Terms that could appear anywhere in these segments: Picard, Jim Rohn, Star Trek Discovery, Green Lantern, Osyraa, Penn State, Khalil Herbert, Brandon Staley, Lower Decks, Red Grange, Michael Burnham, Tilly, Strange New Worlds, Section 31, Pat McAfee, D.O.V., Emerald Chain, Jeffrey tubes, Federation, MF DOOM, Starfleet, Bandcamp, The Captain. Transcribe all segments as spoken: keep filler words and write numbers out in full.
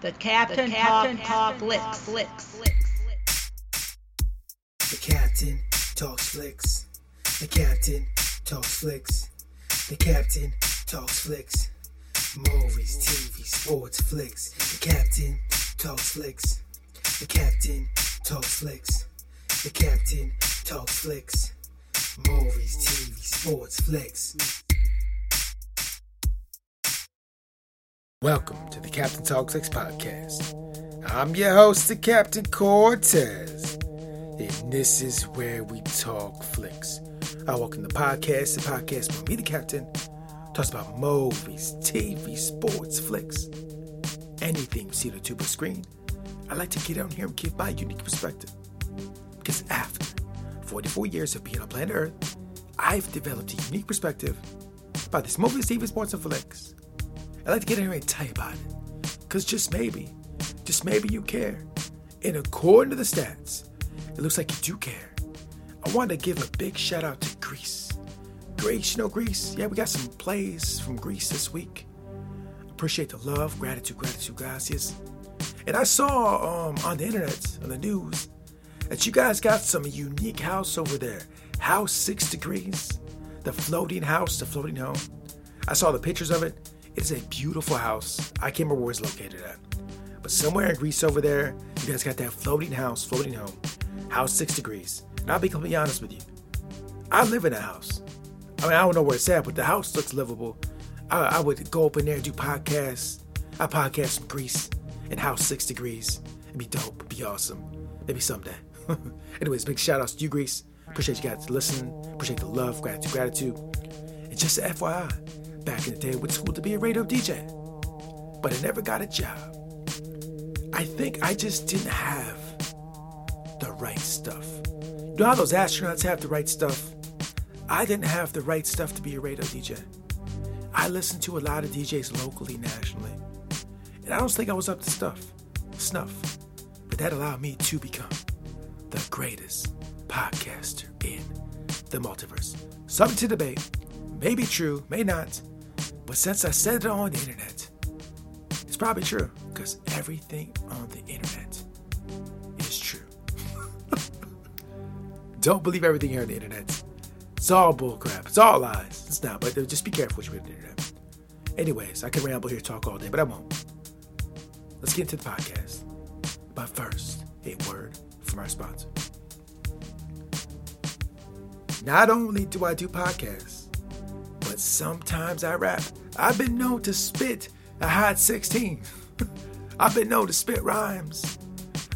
The Captain Talk Flicks. The Captain Talks Flicks. The Captain Talks Flicks. The Captain Talks Flicks. Movies, T V, sports, flicks. The Captain Talks Flicks. The Captain Talks Flicks. The Captain Talks Flicks. Movies, T V, sports, flicks. Welcome to the Captain Talks Flicks podcast. I'm your host, the Captain Cortez, and this is where we talk flicks. I welcome the podcast, the podcast where me, the Captain, talks about movies, T V, sports, flicks, anything you see on the tube or screen. I like to get out here and give my unique perspective, because after forty-four years of being on planet Earth, I've developed a unique perspective about this movies, T V, sports, and flicks. I'd like to get in here and tell you about it, because just maybe, just maybe you care. And according to the stats, it looks like you do care. I want to give a big shout out to Greece. Greece, you know Greece? Yeah, we got some plays from Greece this week. Appreciate the love, gratitude, gratitude, gracias. And I saw um, on the internet, on the news, that you guys got some unique house over there. House Six Degrees, the floating house, the floating home. I saw the pictures of it. It's a beautiful house. I can't remember where it's located at. But somewhere in Greece over there, you guys got that floating house, floating home. House Six Degrees. And I'll be completely honest with you. I live in that house. I mean, I don't know where it's at, but the house looks livable. I, I would go up in there and do podcasts. I podcast from Greece in House Six Degrees. It'd be dope. It'd be awesome. Maybe someday. Anyways, big shout outs to you, Greece. Appreciate you guys listening. Appreciate the love, gratitude, gratitude. And just an F Y I. Back in the day, I went to school to be a radio D J, but I never got a job. I think I just didn't have the right stuff. You know how those astronauts have the right stuff? I didn't have the right stuff to be a radio D J. I listened to a lot of D Js locally, nationally, and I don't think I was up to stuff, snuff. But that allowed me to become the greatest podcaster in the multiverse. Something to debate. May be true, may not. But since I said it on the internet, it's probably true, because everything on the internet is true. Don't believe everything here on the internet. It's all bullcrap. It's all lies. It's not, but just be careful what you read on the internet. Anyways, I could ramble here, talk all day, but I won't. Let's get into the podcast. But first, a word from our sponsor. Not only do I do podcasts, but sometimes I rap. I've been known to spit a hot sixteen. I've been known to spit rhymes.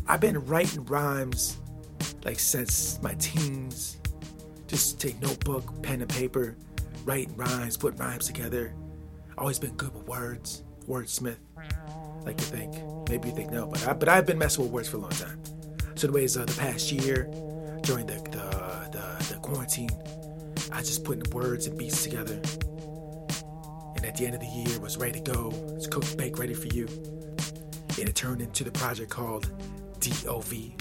I've been writing rhymes like since my teens. Just take notebook, pen and paper, writing rhymes, put rhymes together. Always been good with words, wordsmith. Like you think, maybe you think no, but I, but I've been messing with words for a long time. So anyways, uh, the past year during the the the, the quarantine, I just put words and beats together, and at the end of the year was ready to go. It's cooked, baked, ready for you. And it turned into the project called D O V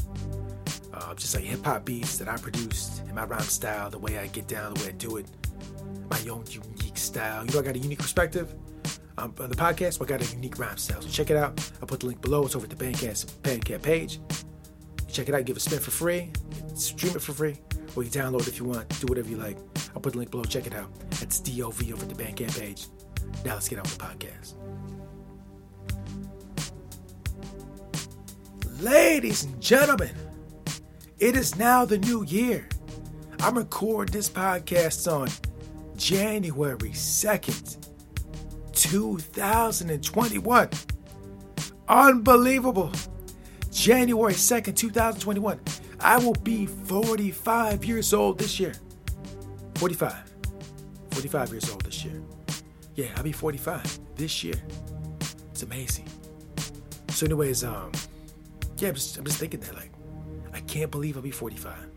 Uh, just like hip-hop beats that I produced in my rhyme style, the way I get down, the way I do it, my own unique style. You know, I got a unique perspective um, on the podcast, but I got a unique rhyme style. So check it out. I'll put the link below. It's over at the Bandcamp, Bandcamp page. Check it out. Give it a spin for free. Stream it for free. Or you download it if you want. Do whatever you like. I'll put the link below. Check it out. That's D O V over at the Bandcamp page. Now let's get on with the podcast. Ladies and gentlemen, it is now the new year. I'm recording this podcast on January second, twenty twenty-one. Unbelievable. January second, twenty twenty-one. I will be forty-five years old this year. forty-five. forty-five years old this year. Yeah, I'll be forty-five this year. It's amazing. So anyways, um, yeah, I'm just, I'm just thinking that, like, I can't believe I'll be forty-five.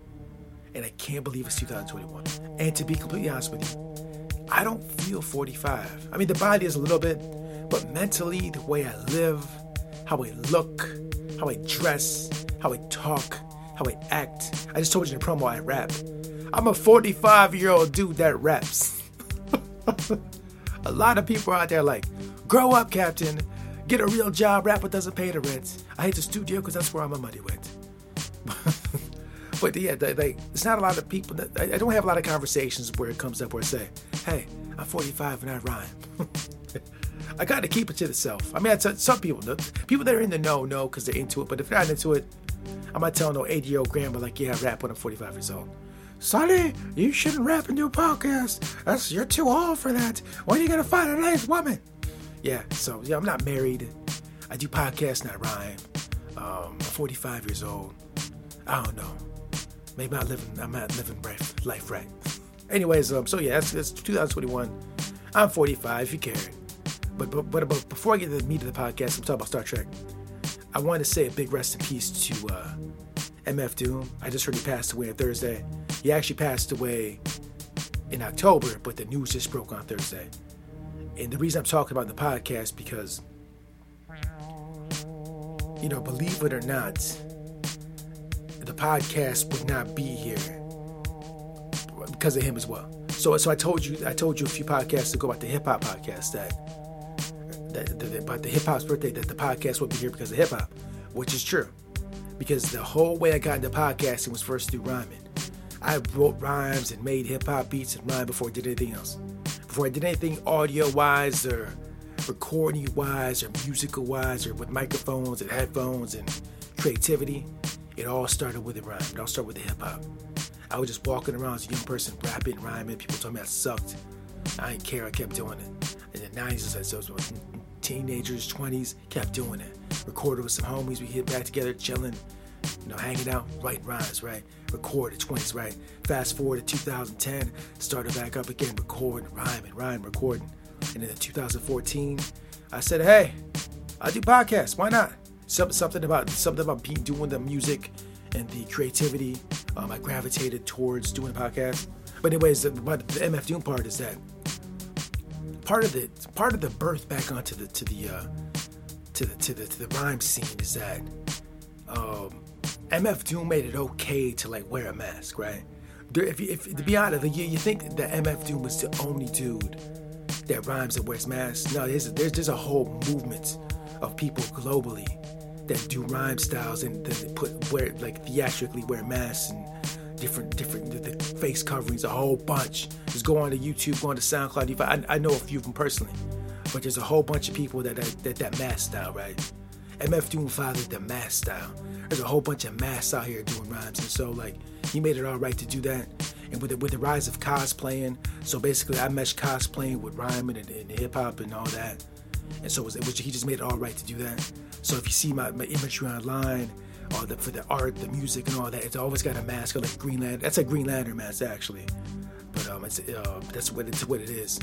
And I can't believe it's two thousand twenty-one. And to be completely honest with you, I don't feel forty-five. I mean, the body is a little bit, but mentally, the way I live, how I look, how I dress, how I talk, how I act. I just told you in the promo I rap. I'm a forty-five-year-old dude that raps. A lot of people out there are like, grow up, Captain. Get a real job. Rapper doesn't pay the rent. I hate the studio because that's where I'm my money went. But yeah, they, they, it's not a lot of people. That, I, I don't have a lot of conversations where it comes up where I say, hey, I'm forty-five and I rhyme. I got to keep it to myself. I mean, I t- some people, people that are in the know, know because they're into it. But if they're not into it, I'm not telling no eighty-year-old grandma, like, yeah, I rap when I'm forty-five years old. Sonny, you shouldn't rap and do podcasts. That's, you're too old for that. When are you going to find a nice woman? Yeah, so yeah, I'm not married. I do podcasts and I rhyme. Um, I'm forty-five years old. I don't know. Maybe I'm, living, I'm not living life right. Anyways, um, so yeah, that's, that's two thousand twenty-one. I'm forty-five, if you care. But, but, but, but before I get to the meat of the podcast, I'm talking about Star Trek. I want to say a big rest in peace to uh, M F Doom. I just heard he passed away on Thursday. He actually passed away in October, but the news just broke on Thursday. And the reason I'm talking about the podcast because, you know, believe it or not, the podcast would not be here because of him as well. So, so I told you, I told you a few podcasts ago about the hip hop podcast that, that, that about the hip hop's birthday, that the podcast would be here because of hip hop, which is true. Because the whole way I got into podcasting was first through rhyming. I wrote rhymes and made hip hop beats and rhyme before I did anything else. Before I did anything audio wise or recording wise or musical wise or with microphones and headphones and creativity. It all started with a rhyme. It all started with the hip-hop. I was just walking around as a young person, rapping, rhyming. People told me I sucked. I didn't care. I kept doing it. In the nineties, I was teenagers, twenties, kept doing it. Recorded with some homies. We hit back together, chilling, you know, hanging out, writing rhymes, right? Recorded, twenties, right? Fast forward to two thousand ten, started back up again, recording, rhyming, rhyming, recording. And then in two thousand fourteen, I said, hey, I do podcasts. Why not? Some, something about something about being, doing the music and the creativity. Um, I gravitated towards doing a podcast. But anyways, the, the M F Doom part is that part of the part of the birth back onto the to the uh, to the to the to the rhyme scene is that um, M F Doom made it okay to like wear a mask, right? If, if to be honest, you, you think that M F Doom was the only dude that rhymes and wears masks? No, there's a, there's there's a whole movement of people globally that do rhyme styles and then put wear like theatrically wear masks and different different the, the face coverings, a whole bunch. Just go on to YouTube, go on to SoundCloud. If I, I know a few of them personally, but there's a whole bunch of people that that that, that mask style, right? M F Doom fathered the mask style. There's a whole bunch of masks out here doing rhymes, and so like he made it all right to do that. And with the, with the rise of cosplaying, so basically I meshed cosplaying with rhyming and, and hip hop and all that. And so it was, it was, he just made it all right to do that. So if you see my, my imagery online, all the, for the art, the music, and all that, it's always got a mask, like Green Lantern. That's a Green Lantern mask, actually. But um, it's, uh, that's what it's what it is.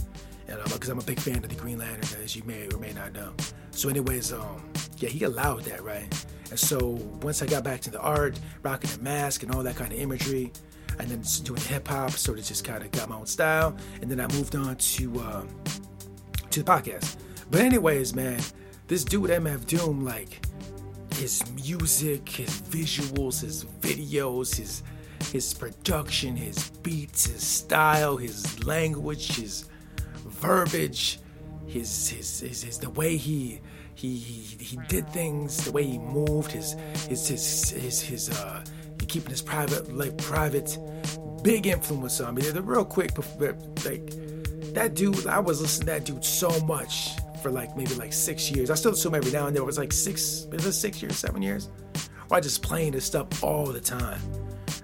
And because um, I'm a big fan of the Green Lantern, as you may or may not know. So anyways, um, yeah, he allowed that, right? And so once I got back to the art, rocking the mask and all that kind of imagery, and then doing hip hop, sort of just kind of got my own style. And then I moved on to um, to the podcast. But anyways, man, this dude M F Doom, like his music, his visuals, his videos, his his production, his beats, his style, his language, his verbiage, his his his, his the way he he, he he did things, the way he moved, his his his his, his uh keeping his private life private, big influence on me. The real quick, like that dude, I was listening to that dude so much. For like maybe like six years, I still assume every now and then it was like six, is it six years, seven years? Or I just playing this stuff all the time,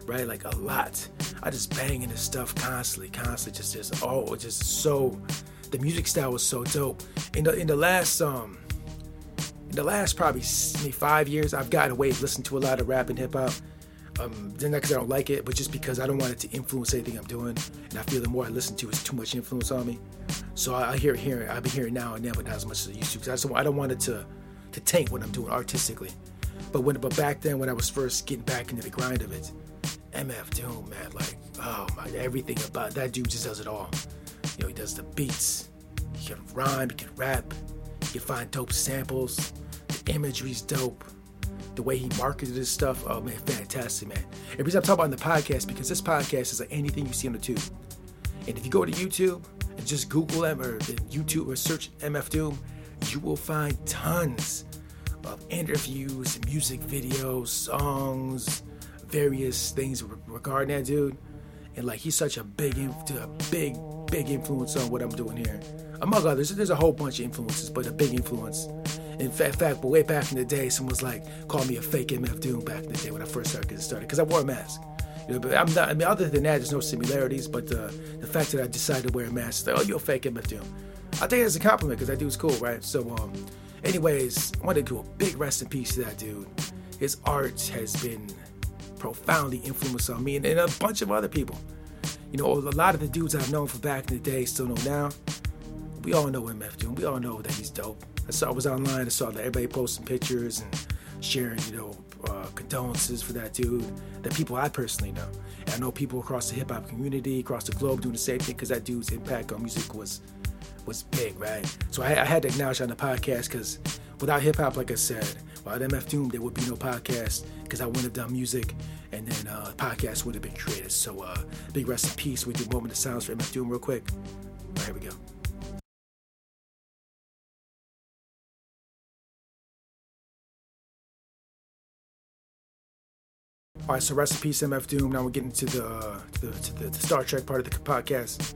right? Like a lot. I just banging this stuff constantly, constantly. Just, just oh, just so. The music style was so dope. In the in the last um, in the last probably five years, I've gotten away listening to a lot of rap and hip hop. Um, not because I don't like it, but just because I don't want it to influence anything I'm doing, and I feel the more I listen to, it's too much influence on me. So I, I hear, hear, I've been hearing now and then, but not as much as I used to, because I don't, I don't want it to, to tank what I'm doing artistically. But when, but back then, when I was first getting back into the grind of it, M F Doom, man, like, oh my, everything about that dude just does it all. You know, he does the beats, he can rhyme, he can rap, he can find dope samples, the imagery's dope. The way he marketed his stuff, oh man, fantastic, man. And the reason I'm talking about on the podcast, because this podcast is like anything you see on the tube. And if you go to YouTube and just Google them or YouTube or search M F Doom, you will find tons of interviews, music videos, songs, various things regarding that dude. And like, he's such a big, a big, big influence on what I'm doing here. Among others, there's a whole bunch of influences, but a big influence. In fact, fact, way back in the day, someone's like, called me a fake M F Doom back in the day when I first started, started because I wore a mask. You know, but I'm not, I mean, other than that, there's no similarities, but uh, the fact that I decided to wear a mask, like, oh, you're a fake M F Doom. I think that's a compliment, because that dude's cool, right? So, um, anyways, I want to do a big rest in peace to that dude. His art has been profoundly influenced on me and, and a bunch of other people. You know, a lot of the dudes I've known from back in the day still know now. We all know M F Doom. We all know that he's dope. I saw I was online. I saw that everybody posting pictures and sharing, you know, uh, condolences for that dude. The people I personally know. And I know people across the hip hop community, across the globe, doing the same thing because that dude's impact on music was was big, right? So I, I had to acknowledge on the podcast because without hip hop, like I said, without M F Doom, there would be no podcast because I wouldn't have done music, and then uh, the podcast would have been created. So uh, big rest in peace. We do a moment of silence for M F Doom real quick. All right, here we go. All right, so rest in peace, M F Doom. Now we're getting to the, uh, to the to the Star Trek part of the podcast.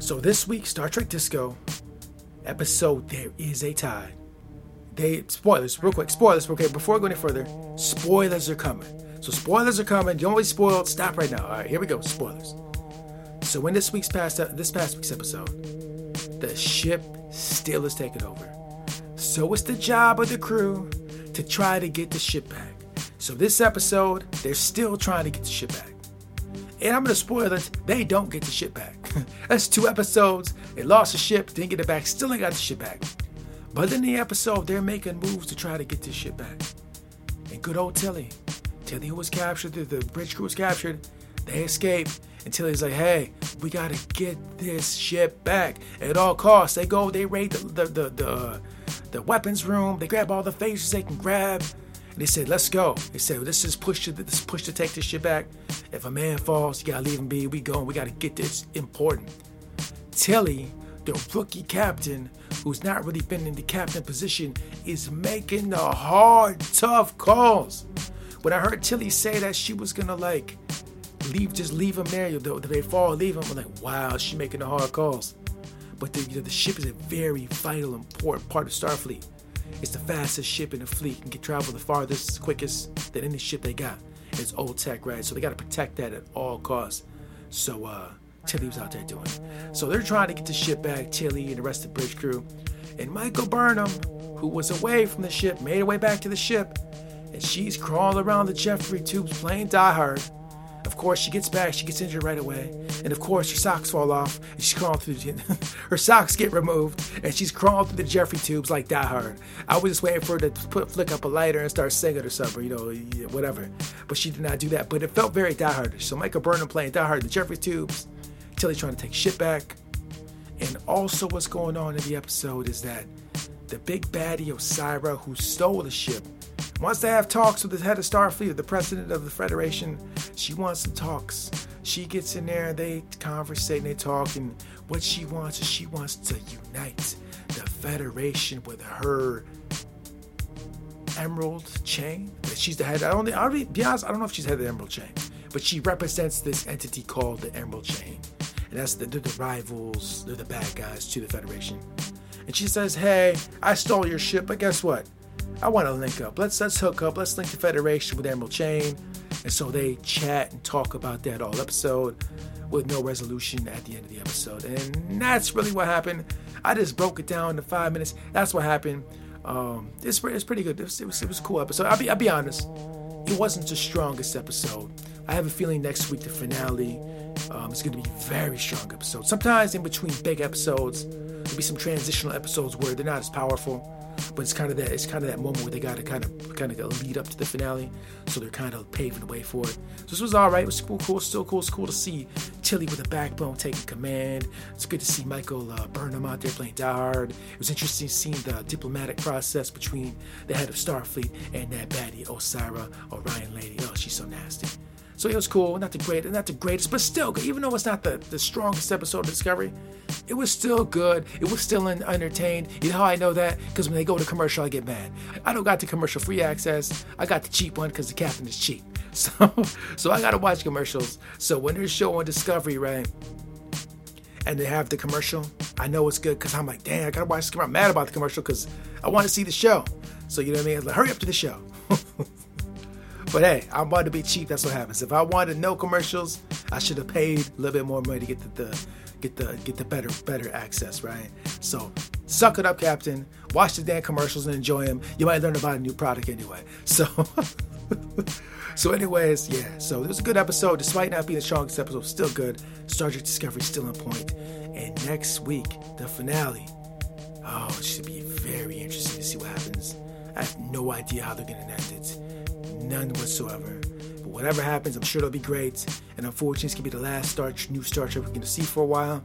So this week, Star Trek Disco episode, There Is a Tide. They spoilers, real quick. Spoilers, okay. Before I go any further, spoilers are coming. So spoilers are coming. Don't be spoiled. Stop right now. All right, here we go. Spoilers. So in this week's past this past week's episode, the ship still is taking over. So it's the job of the crew to try to get the ship back. So this episode, they're still trying to get the ship back. And I'm going to spoil it, they don't get the ship back. That's two episodes. They lost the ship, didn't get it back, still ain't got the ship back. But in the episode, they're making moves to try to get this ship back. And good old Tilly. Tilly was captured, the, the bridge crew was captured. They escaped. And Tilly's like, hey, we got to get this ship back at all costs. They go, they raid the the the, the, the weapons room. They grab all the phases they can grab. And they said, let's go. They said, well, this is push to this push to take this shit back. If a man falls, you gotta leave him be. We going, we gotta get this important. Tilly, the rookie captain, who's not really been in the captain position, is making the hard, tough calls. When I heard Tilly say that she was gonna like leave, just leave him there. If they fall, leave him. I'm like, wow, she's making the hard calls. But the, you know, the ship is a very vital, important part of Starfleet. It's the fastest ship in the fleet and can travel the farthest, quickest than any ship they got. It's old tech, right? So they got to protect that at all costs. So uh, Tilly was out there doing it. So they're trying to get the ship back, Tilly and the rest of the bridge crew. And Michael Burnham, who was away from the ship, made her way back to the ship. And she's crawling around the Jeffrey tubes playing Die Hard. Of course, she gets back. She gets injured right away. And of course, her socks fall off. And she's crawling through the... her socks get removed. And she's crawling through the Jeffrey tubes like Die Hard. I was just waiting for her to put, flick up a lighter and start singing or something, you know, whatever. But she did not do that. But it felt very Die Hardish. So Michael Burnham playing Die Hard in the Jeffrey tubes. Tilly trying to take shit back. And also what's going on in the episode is that the big baddie Osyraa, who stole the ship, wants to have talks with the head of Starfleet, or the president of the Federation. She wants some talks. She gets in there, they conversate and they talk, and what she wants is she wants to unite the Federation with her Emerald Chain. She's the head. I don't. I'll be, be honest. I don't know if she's head of the Emerald Chain, but she represents this entity called the Emerald Chain, and that's the, they're the rivals. They're the bad guys to the Federation. And she says, "Hey, I stole your ship, but guess what? I want to link up. Let's let's hook up. Let's link the Federation with Emerald Chain." And so they chat and talk about that all episode with no resolution at the end of the episode. And that's really what happened. I just broke it down to five minutes. That's what happened. Um, it's, it's pretty good. It was, it was, it was a cool episode. I'll be, I'll be honest. It wasn't the strongest episode. I have a feeling next week, the finale, um, is going to be a very strong episode. Sometimes in between big episodes, there'll be some transitional episodes where they're not as powerful. But it's kind of that it's kind of that moment where they got to kind of kind of lead up to the finale, so they're kind of paving the way for it. So this was all right. It was cool, cool, still cool. It's cool to see Tilly with a backbone taking command. It's good to see Michael uh, Burnham out there playing Die Hard. It was interesting seeing the diplomatic process between the head of Starfleet and that baddie Osyraa, Orion lady. Oh, she's so nasty. So it was cool. Not the great, not the greatest, but still good. Even though it's not the, the strongest episode of Discovery, it was still good. It was still entertained. You know how I know that? Because when they go to commercial, I get mad. I don't got the commercial free access. I got the cheap one because the captain is cheap. So, so I got to watch commercials. So when there's a show on Discovery, right, and they have the commercial, I know it's good because I'm like, dang, I got to watch Discovery. I'm mad about the commercial because I want to see the show. So you know what I mean? It's like, hurry up to the show. But hey, I'm about to be cheap. That's what happens. If I wanted no commercials, I should have paid a little bit more money to get the, the get the get the better better access, right? So suck it up, Captain. Watch the damn commercials and enjoy them. You might learn about a new product anyway. So, so anyways, yeah. So it was a good episode, despite not being the strongest episode. Still good. Star Trek Discovery still on point. And next week, the finale. Oh, it should be very interesting to see what happens. I have no idea how they're gonna end it. None whatsoever. But whatever happens, I'm sure it'll be great. And unfortunately, this could be the last Star new Star Trek we're going to see for a while,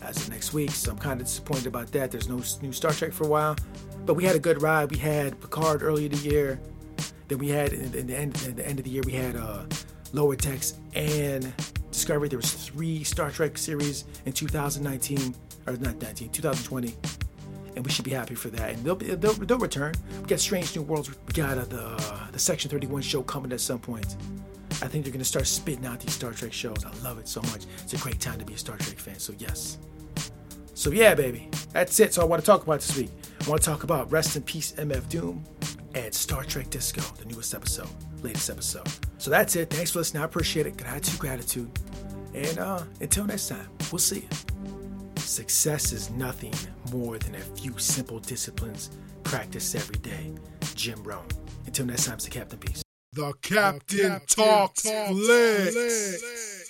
as of next week. So I'm kind of disappointed about that. There's no new Star Trek for a while. But we had a good ride. We had Picard earlier in the year. Then we had in the end, at the end of the year, we had uh, Lower Decks and Discovery. There was three Star Trek series in two thousand nineteen, or not nineteen, two thousand twenty. And we should be happy for that. And they'll, be, they'll, they'll return. We got Strange New Worlds. We got uh, the uh, the Section thirty-one show coming at some point. I think they're going to start spitting out these Star Trek shows. I love it so much. It's a great time to be a Star Trek fan. So, yes. So, yeah, baby. That's it. So, I want to talk about this week. I want to talk about Rest in Peace, M F Doom, and Star Trek Disco, the newest episode, latest episode. So, that's it. Thanks for listening. I appreciate it. Gratitude, gratitude. And uh, until next time, we'll see you. Success is nothing more than a few simple disciplines practiced every day. Jim Rohn. Until next time, it's the Captain. Peace. The Captain, the Captain talks, talks flicks. flicks.